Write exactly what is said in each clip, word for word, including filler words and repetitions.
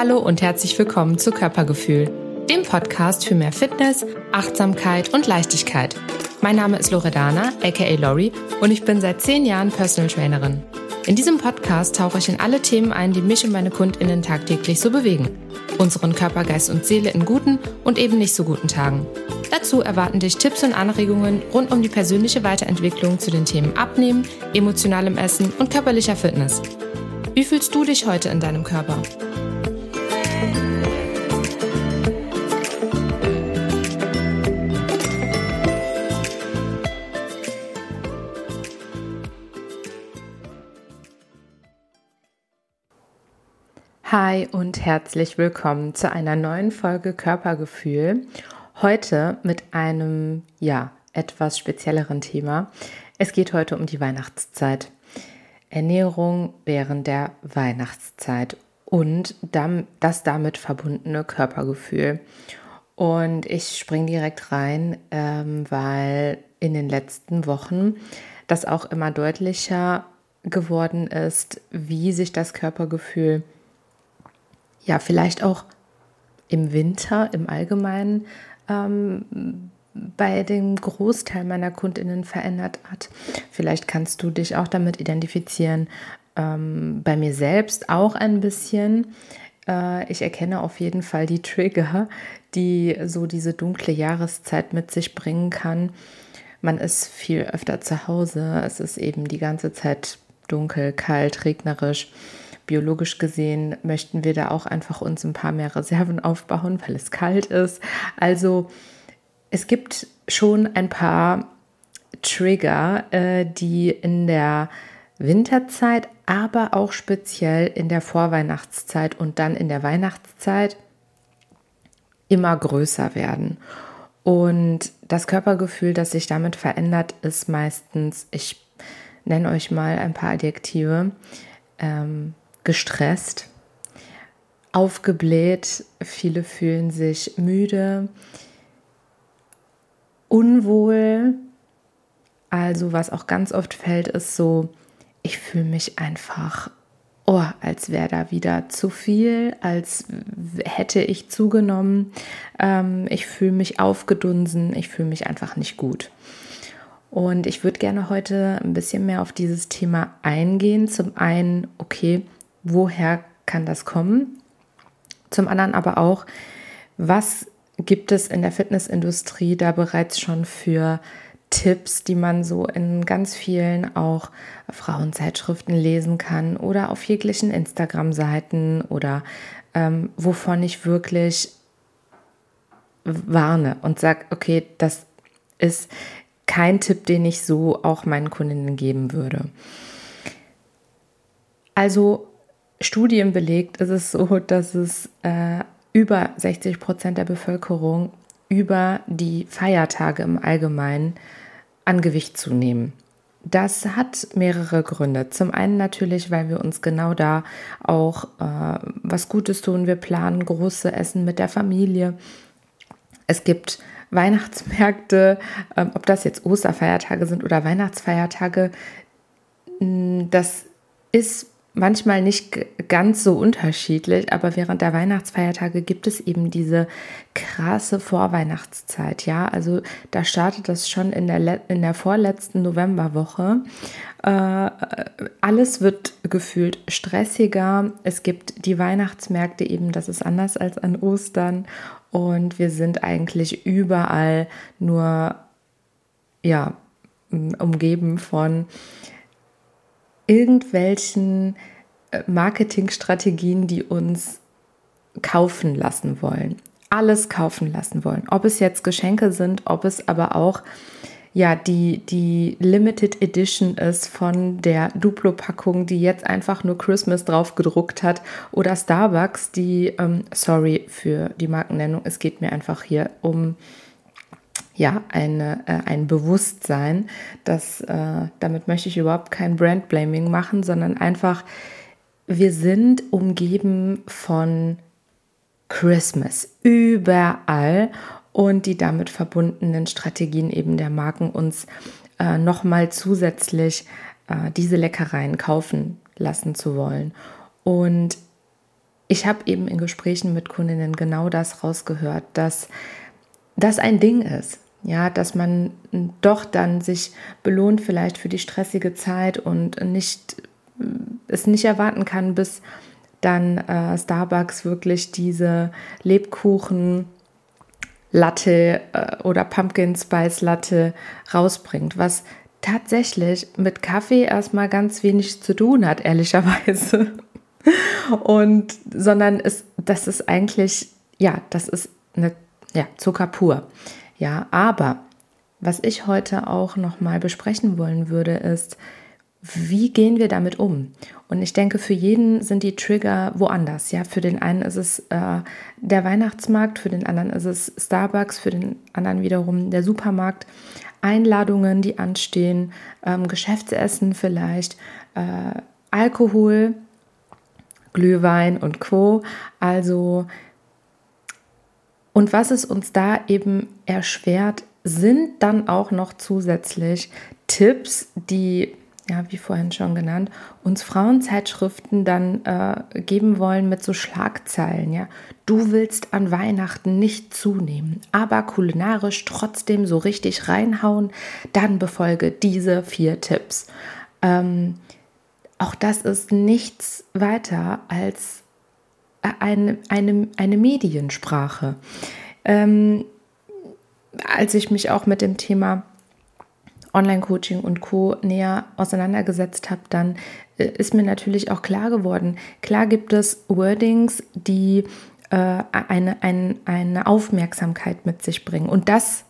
Hallo und herzlich willkommen zu Körpergefühl, dem Podcast für mehr Fitness, Achtsamkeit und Leichtigkeit. Mein Name ist Loredana, aka Lori, und ich bin seit zehn Jahren Personal Trainerin. In diesem Podcast tauche ich in alle Themen ein, die mich und meine KundInnen tagtäglich so bewegen. Unseren Körper, Geist und Seele in guten und eben nicht so guten Tagen. Dazu erwarten dich Tipps und Anregungen rund um die persönliche Weiterentwicklung zu den Themen Abnehmen, emotionalem Essen und körperlicher Fitness. Wie fühlst du dich heute in deinem Körper? Hi und herzlich willkommen zu einer neuen Folge Körpergefühl. Heute mit einem, ja, etwas spezielleren Thema. Es geht heute um die Weihnachtszeit. Ernährung während der Weihnachtszeit und das damit verbundene Körpergefühl. Und ich springe direkt rein, weil in den letzten Wochen das auch immer deutlicher geworden ist, wie sich das Körpergefühl ja, vielleicht auch im Winter im Allgemeinen ähm, bei dem Großteil meiner KundInnen verändert hat. Vielleicht kannst du dich auch damit identifizieren, ähm, bei mir selbst auch ein bisschen. Äh, ich erkenne auf jeden Fall die Trigger, die so diese dunkle Jahreszeit mit sich bringen kann. Man ist viel öfter zu Hause, es ist eben die ganze Zeit dunkel, kalt, regnerisch. Biologisch gesehen möchten wir da auch einfach uns ein paar mehr Reserven aufbauen, weil es kalt ist. Also es gibt schon ein paar Trigger, äh, die in der Winterzeit, aber auch speziell in der Vorweihnachtszeit und dann in der Weihnachtszeit immer größer werden. Und das Körpergefühl, das sich damit verändert, ist meistens, ich nenne euch mal ein paar Adjektive, ähm, gestresst, aufgebläht, viele fühlen sich müde, unwohl. Also was auch ganz oft fällt, ist so, ich fühle mich einfach, oh, als wäre da wieder zu viel, als hätte ich zugenommen. Ähm, ich fühle mich aufgedunsen, ich fühle mich einfach nicht gut. Und ich würde gerne heute ein bisschen mehr auf dieses Thema eingehen. Zum einen, okay, woher kann das kommen? Zum anderen aber auch, was gibt es in der Fitnessindustrie da bereits schon für Tipps, die man so in ganz vielen auch Frauenzeitschriften lesen kann oder auf jeglichen Instagram-Seiten oder ähm, wovon ich wirklich warne und sage, okay, das ist kein Tipp, den ich so auch meinen Kundinnen geben würde. Also Studien belegt, ist es so, dass es äh, über sechzig Prozent der Bevölkerung über die Feiertage im Allgemeinen an Gewicht zunehmen. Das hat mehrere Gründe. Zum einen natürlich, weil wir uns genau da auch äh, was Gutes tun. Wir planen große Essen mit der Familie. Es gibt Weihnachtsmärkte, äh, ob das jetzt Osterfeiertage sind oder Weihnachtsfeiertage. Das ist manchmal nicht ganz so unterschiedlich, aber während der Weihnachtsfeiertage gibt es eben diese krasse Vorweihnachtszeit. Ja, also da startet das schon in der, le- in der vorletzten Novemberwoche. Äh, alles wird gefühlt stressiger. Es gibt die Weihnachtsmärkte eben, das ist anders als an Ostern. Und wir sind eigentlich überall nur, ja, umgeben von irgendwelchen Marketingstrategien, die uns kaufen lassen wollen, alles kaufen lassen wollen, ob es jetzt Geschenke sind, ob es aber auch ja die, die Limited Edition ist von der Duplo-Packung, die jetzt einfach nur Christmas drauf gedruckt hat oder Starbucks, die, ähm, sorry für die Markennennung, es geht mir einfach hier um ja, eine, äh, ein Bewusstsein, dass, äh, damit möchte ich überhaupt kein Brandblaming machen, sondern einfach, wir sind umgeben von Christmas überall und die damit verbundenen Strategien eben der Marken uns äh, nochmal zusätzlich äh, diese Leckereien kaufen lassen zu wollen. Und ich habe eben in Gesprächen mit Kundinnen genau das rausgehört, dass das ein Ding ist. Ja, dass man doch dann sich belohnt vielleicht für die stressige Zeit und nicht, es nicht erwarten kann, bis dann äh, Starbucks wirklich diese Lebkuchen Latte äh, oder Pumpkin Spice Latte rausbringt, was tatsächlich mit Kaffee erstmal ganz wenig zu tun hat, ehrlicherweise. Und sondern ist, das ist eigentlich, ja, das ist eine, ja, Zucker pur. Ja, aber was ich heute auch nochmal besprechen wollen würde, ist, wie gehen wir damit um? Und ich denke, für jeden sind die Trigger woanders. Ja, für den einen ist es äh, der Weihnachtsmarkt, für den anderen ist es Starbucks, für den anderen wiederum der Supermarkt, Einladungen, die anstehen, ähm, Geschäftsessen vielleicht, äh, Alkohol, Glühwein und Co. Also, und was es uns da eben erschwert, sind dann auch noch zusätzlich Tipps, die, ja, wie vorhin schon genannt, uns Frauenzeitschriften dann äh, geben wollen mit so Schlagzeilen. Ja, du willst an Weihnachten nicht zunehmen, aber kulinarisch trotzdem so richtig reinhauen, dann befolge diese vier Tipps. Ähm, auch das ist nichts weiter als eine, eine, eine Mediensprache. Ähm, als ich mich auch mit dem Thema Online-Coaching und Co. näher auseinandergesetzt habe, dann ist mir natürlich auch klar geworden, klar gibt es Wordings, die äh, eine, eine, eine Aufmerksamkeit mit sich bringen. Und das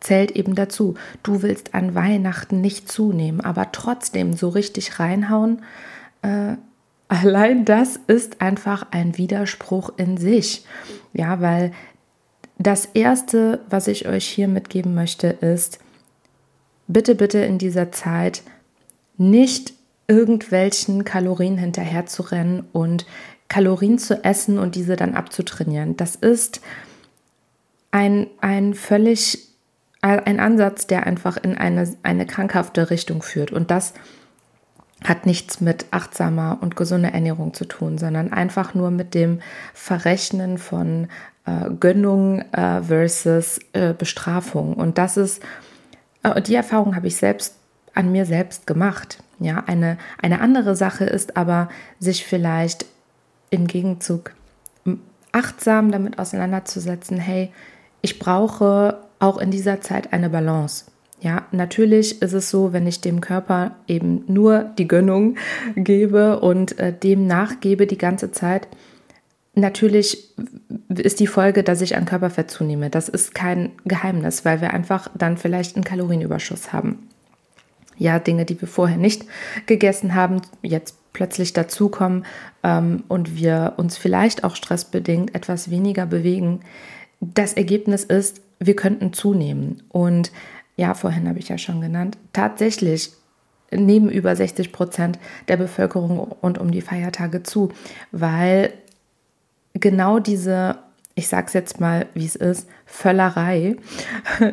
zählt eben dazu. Du willst an Weihnachten nicht zunehmen, aber trotzdem so richtig reinhauen. Äh, allein das ist einfach ein Widerspruch in sich. Ja, weil das Erste, was ich euch hier mitgeben möchte, ist, bitte, bitte in dieser Zeit nicht irgendwelchen Kalorien hinterher zu rennen und Kalorien zu essen und diese dann abzutrainieren. Das ist ein, ein völlig, ein Ansatz, der einfach in eine, eine krankhafte Richtung führt. Und das hat nichts mit achtsamer und gesunder Ernährung zu tun, sondern einfach nur mit dem Verrechnen von äh, Gönnung äh, versus äh, Bestrafung. Und das ist Die Erfahrung habe ich selbst an mir selbst gemacht. Ja, eine, eine andere Sache ist aber, sich vielleicht im Gegenzug achtsam damit auseinanderzusetzen, hey, ich brauche auch in dieser Zeit eine Balance. Ja, natürlich ist es so, wenn ich dem Körper eben nur die Gönnung gebe und äh, dem nachgebe die ganze Zeit, natürlich ist die Folge, dass ich an Körperfett zunehme. Das ist kein Geheimnis, weil wir einfach dann vielleicht einen Kalorienüberschuss haben. Ja, Dinge, die wir vorher nicht gegessen haben, jetzt plötzlich dazukommen ähm, und wir uns vielleicht auch stressbedingt etwas weniger bewegen. Das Ergebnis ist, wir könnten zunehmen. Und ja, vorhin habe ich ja schon genannt, tatsächlich nehmen über sechzig Prozent der Bevölkerung rund um die Feiertage zu, weil genau diese, ich sag's jetzt mal, wie es ist, Völlerei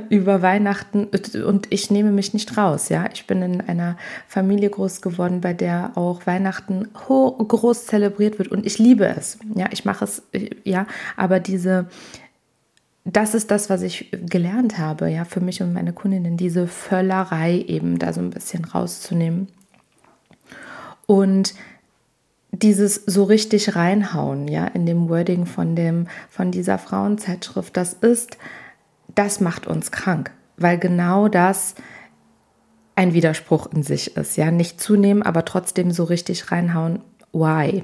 über Weihnachten, und ich nehme mich nicht raus, ja. Ich bin in einer Familie groß geworden, bei der auch Weihnachten groß zelebriert wird, und ich liebe es, ja, ich mache es, ja, aber diese, das ist das, was ich gelernt habe, ja, für mich und meine Kundinnen, diese Völlerei eben da so ein bisschen rauszunehmen. Und dieses so richtig reinhauen, ja, in dem Wording von dem, von dieser Frauenzeitschrift, das ist, das macht uns krank, weil genau das ein Widerspruch in sich ist, ja, nicht zunehmen, aber trotzdem so richtig reinhauen, why?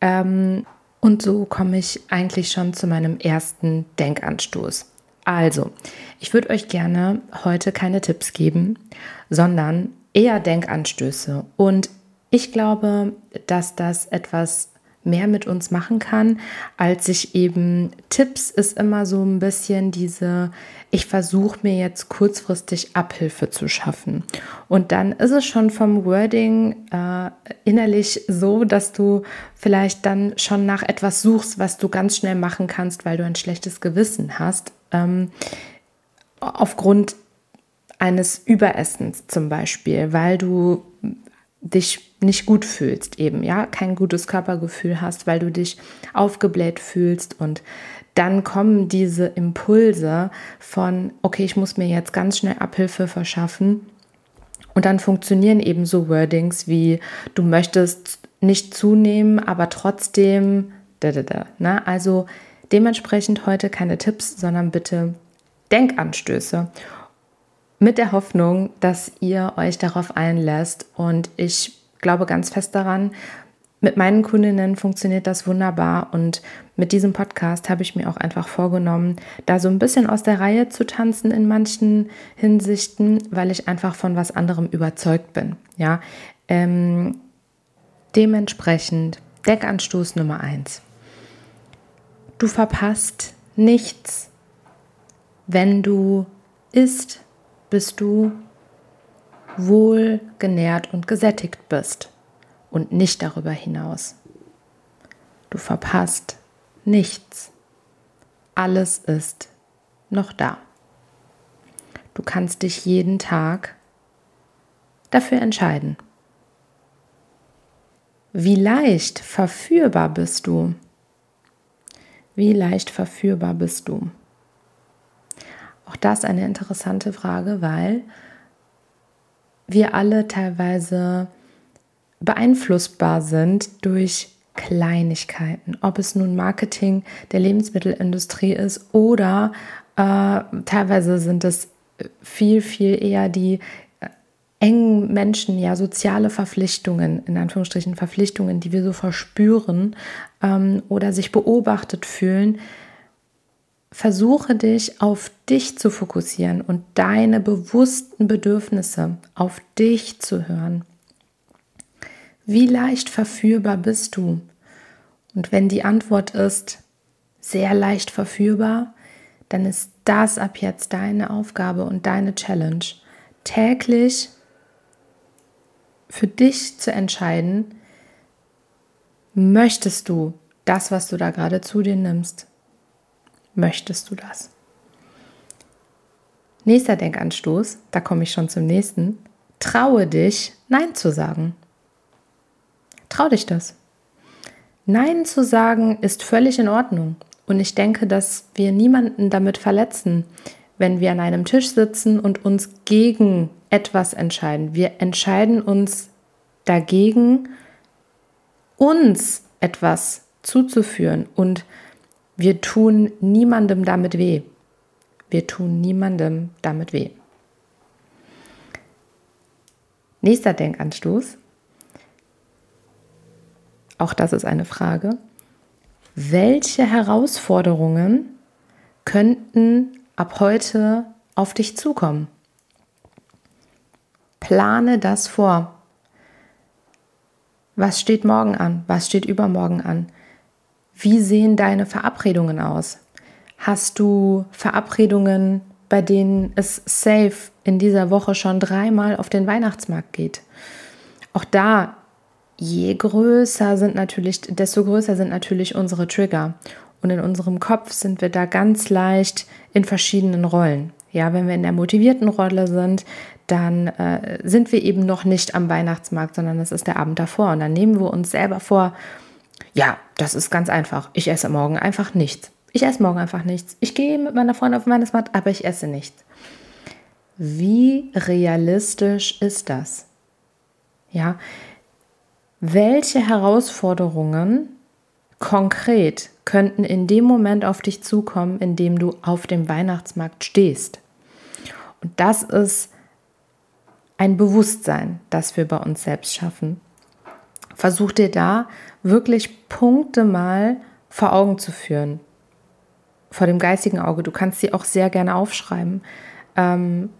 Ähm, und so komme ich eigentlich schon zu meinem ersten Denkanstoß. Also, ich würde euch gerne heute keine Tipps geben, sondern eher Denkanstöße, und ich glaube, dass das etwas mehr mit uns machen kann, als ich eben, Tipps ist immer so ein bisschen diese, ich versuche mir jetzt kurzfristig Abhilfe zu schaffen. Und dann ist es schon vom Wording äh, innerlich so, dass du vielleicht dann schon nach etwas suchst, was du ganz schnell machen kannst, weil du ein schlechtes Gewissen hast, ähm, aufgrund eines Überessens zum Beispiel, weil du dich nicht gut fühlst eben, ja, kein gutes Körpergefühl hast, weil du dich aufgebläht fühlst, und dann kommen diese Impulse von, okay, ich muss mir jetzt ganz schnell Abhilfe verschaffen, und dann funktionieren eben so Wordings wie, du möchtest nicht zunehmen, aber trotzdem, da, da, da, ne? Also dementsprechend heute keine Tipps, sondern bitte Denkanstöße, mit der Hoffnung, dass ihr euch darauf einlässt, und ich glaube ganz fest daran, mit meinen Kundinnen funktioniert das wunderbar, und mit diesem Podcast habe ich mir auch einfach vorgenommen, da so ein bisschen aus der Reihe zu tanzen in manchen Hinsichten, weil ich einfach von was anderem überzeugt bin. Ja, ähm, dementsprechend Denkanstoß Nummer eins. Du verpasst nichts, wenn du isst, bis du wohl genährt und gesättigt bist und nicht darüber hinaus. Du verpasst nichts. Alles ist noch da. Du kannst dich jeden Tag dafür entscheiden. Wie leicht verführbar bist du? Wie leicht verführbar bist du? Auch das eine interessante Frage, weil wir alle teilweise beeinflussbar sind durch Kleinigkeiten. Ob es nun Marketing der Lebensmittelindustrie ist oder äh, teilweise sind es viel, viel eher die äh, engen Menschen, ja, soziale Verpflichtungen, in Anführungsstrichen Verpflichtungen, die wir so verspüren ähm, oder sich beobachtet fühlen. Versuche dich auf dich zu fokussieren und deine bewussten Bedürfnisse, auf dich zu hören. Wie leicht verführbar bist du? Und wenn die Antwort ist, sehr leicht verführbar, dann ist das ab jetzt deine Aufgabe und deine Challenge, täglich für dich zu entscheiden, möchtest du das, was du da gerade zu dir nimmst? Möchtest du das? Nächster Denkanstoß, da komme ich schon zum nächsten. Traue dich, Nein zu sagen. Trau dich das. Nein zu sagen ist völlig in Ordnung. Und ich denke, dass wir niemanden damit verletzen, wenn wir an einem Tisch sitzen und uns gegen etwas entscheiden. Wir entscheiden uns dagegen, uns etwas zuzuführen, und wir tun niemandem damit weh. Wir tun niemandem damit weh. Nächster Denkanstoß. Auch das ist eine Frage. Welche Herausforderungen könnten ab heute auf dich zukommen? Plane das vor. Was steht morgen an? Was steht übermorgen an? Wie sehen deine Verabredungen aus? Hast du Verabredungen, bei denen es safe in dieser Woche schon dreimal auf den Weihnachtsmarkt geht? Auch da, je größer sind natürlich, desto größer sind natürlich unsere Trigger. Und in unserem Kopf sind wir da ganz leicht in verschiedenen Rollen. Ja, wenn wir in der motivierten Rolle sind, dann äh, sind wir eben noch nicht am Weihnachtsmarkt, sondern es ist der Abend davor. Und dann nehmen wir uns selber vor, ja, das ist ganz einfach. Ich esse morgen einfach nichts. Ich esse morgen einfach nichts. Ich gehe mit meiner Freundin auf den Weihnachtsmarkt, aber ich esse nichts. Wie realistisch ist das? Ja, welche Herausforderungen konkret könnten in dem Moment auf dich zukommen, in dem du auf dem Weihnachtsmarkt stehst? Und das ist ein Bewusstsein, das wir bei uns selbst schaffen. Versuch dir da wirklich Punkte mal vor Augen zu führen, vor dem geistigen Auge. Du kannst sie auch sehr gerne aufschreiben. Ähm,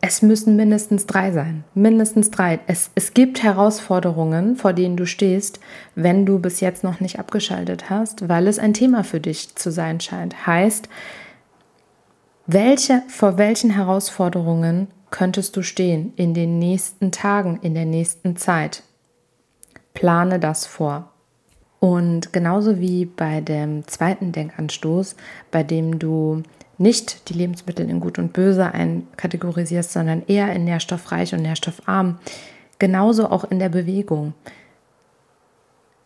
es müssen mindestens drei sein, mindestens drei. Es, es gibt Herausforderungen, vor denen du stehst, wenn du bis jetzt noch nicht abgeschaltet hast, weil es ein Thema für dich zu sein scheint. Heißt, welche, vor welchen Herausforderungen könntest du stehen in den nächsten Tagen, in der nächsten Zeit? Plane das vor. Und genauso wie bei dem zweiten Denkanstoß, bei dem du nicht die Lebensmittel in Gut und Böse einkategorisierst, sondern eher in nährstoffreich und nährstoffarm, Genauso auch in der Bewegung.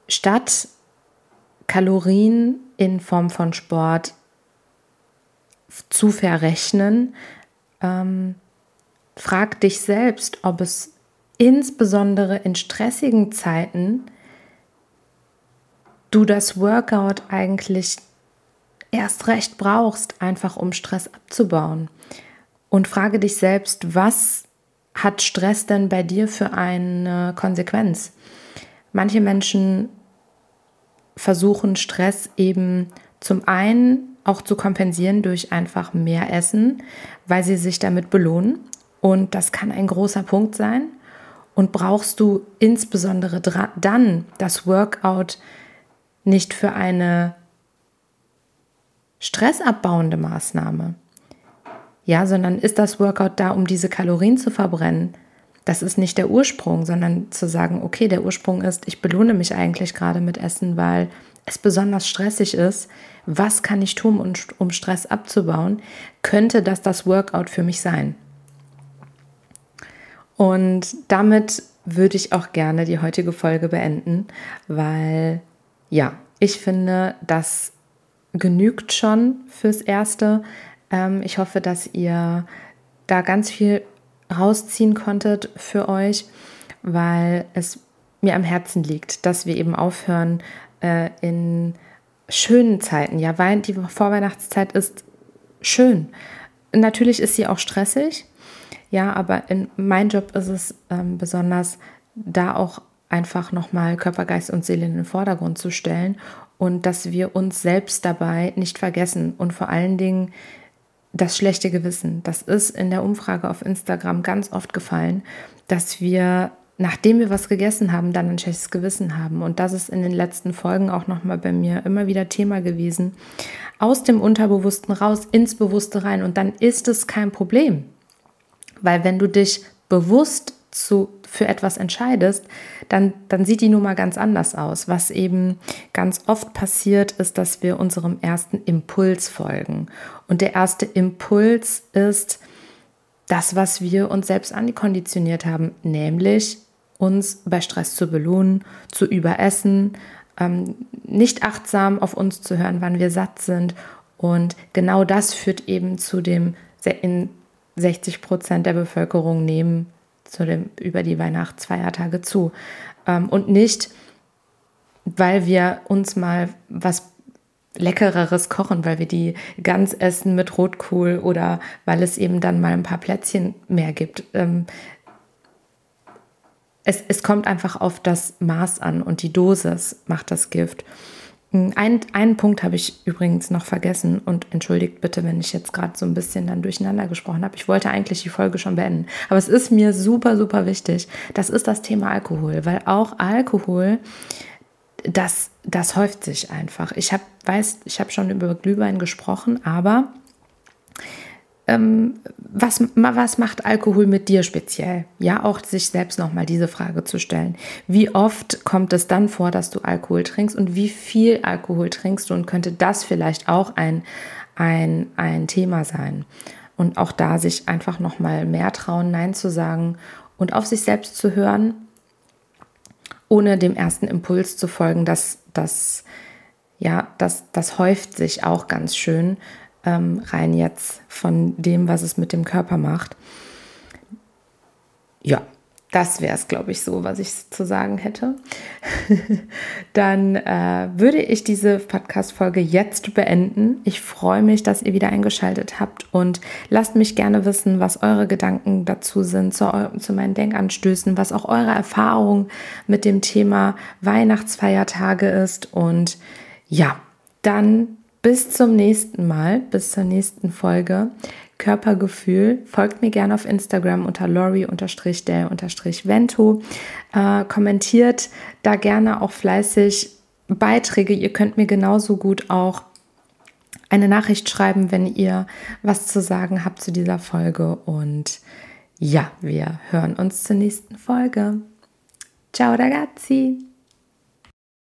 Statt Kalorien in Form von Sport zu verrechnen, ähm, frag dich selbst, ob es insbesondere in stressigen Zeiten du das Workout eigentlich erst recht brauchst, einfach um Stress abzubauen. Und frage dich selbst, was hat Stress denn bei dir für eine Konsequenz? Manche Menschen versuchen Stress eben zum einen auch zu kompensieren durch einfach mehr Essen, weil sie sich damit belohnen. Und das kann ein großer Punkt sein. Und brauchst du insbesondere dra- dann das Workout nicht für eine stressabbauende Maßnahme? Ja, sondern ist das Workout da, um diese Kalorien zu verbrennen? Das ist nicht der Ursprung, sondern zu sagen, okay, der Ursprung ist, ich belohne mich eigentlich gerade mit Essen, weil es besonders stressig ist. Was kann ich tun, um Stress abzubauen? Könnte das das Workout für mich sein? Und damit würde ich auch gerne die heutige Folge beenden, weil, ja, ich finde, das genügt schon fürs Erste. Ich hoffe, dass ihr da ganz viel rausziehen konntet für euch, weil es mir am Herzen liegt, dass wir eben aufhören äh, in schönen Zeiten. Ja, weil die Vorweihnachtszeit ist schön. Natürlich ist sie auch stressig, ja, aber in meinem Job ist es ähm, besonders, da auch einfach nochmal Körper, Geist und Seele in den Vordergrund zu stellen und dass wir uns selbst dabei nicht vergessen und vor allen Dingen das schlechte Gewissen. Das ist in der Umfrage auf Instagram ganz oft gefallen, dass wir, nachdem wir was gegessen haben, dann ein schlechtes Gewissen haben. Und das ist in den letzten Folgen auch nochmal bei mir immer wieder Thema gewesen. Aus dem Unterbewussten raus, ins Bewusste rein. Und dann ist es kein Problem. Weil wenn du dich bewusst zu, für etwas entscheidest, dann, dann sieht die Nummer ganz anders aus. Was eben ganz oft passiert, ist, dass wir unserem ersten Impuls folgen. Und der erste Impuls ist das, was wir uns selbst angekonditioniert haben, nämlich uns bei Stress zu belohnen, zu überessen, ähm, nicht achtsam auf uns zu hören, wann wir satt sind. Und genau das führt eben zu dem, in sechzig Prozent der Bevölkerung nehmen, zu dem, über die Weihnachtsfeiertage zu. Und nicht, weil wir uns mal was Leckereres kochen, weil wir die Gans essen mit Rotkohl oder weil es eben dann mal ein paar Plätzchen mehr gibt. Es, es kommt einfach auf das Maß an und die Dosis macht das Gift. Ein, einen Punkt habe ich übrigens noch vergessen und entschuldigt bitte, wenn ich jetzt gerade so ein bisschen dann durcheinander gesprochen habe. Ich wollte eigentlich die Folge schon beenden, aber es ist mir super, super wichtig. Das ist das Thema Alkohol, weil auch Alkohol, das, das häuft sich einfach. Ich habe weiß, ich habe schon über Glühwein gesprochen, aber ähm, was, was macht Alkohol mit dir speziell? Ja, auch sich selbst nochmal diese Frage zu stellen. Wie oft kommt es dann vor, dass du Alkohol trinkst und wie viel Alkohol trinkst du und könnte das vielleicht auch ein, ein, ein Thema sein? Und auch da sich einfach nochmal mehr trauen, Nein zu sagen und auf sich selbst zu hören, ohne dem ersten Impuls zu folgen, das, das, ja, das, das häuft sich auch ganz schön. Rein jetzt von dem, was es mit dem Körper macht. Ja, das wäre es, glaube ich, so, was ich zu sagen hätte. Dann äh, würde ich diese Podcast-Folge jetzt beenden. Ich freue mich, dass ihr wieder eingeschaltet habt und lasst mich gerne wissen, was eure Gedanken dazu sind, zu, eu- zu meinen Denkanstößen, was auch eure Erfahrung mit dem Thema Weihnachtsfeiertage ist. Und ja, dann bis zum nächsten Mal, bis zur nächsten Folge. Körpergefühl. Folgt mir gerne auf Instagram unter lory del vento. Äh, kommentiert da gerne auch fleißig Beiträge. Ihr könnt mir genauso gut auch eine Nachricht schreiben, wenn ihr was zu sagen habt zu dieser Folge. Und ja, wir hören uns zur nächsten Folge. Ciao ragazzi!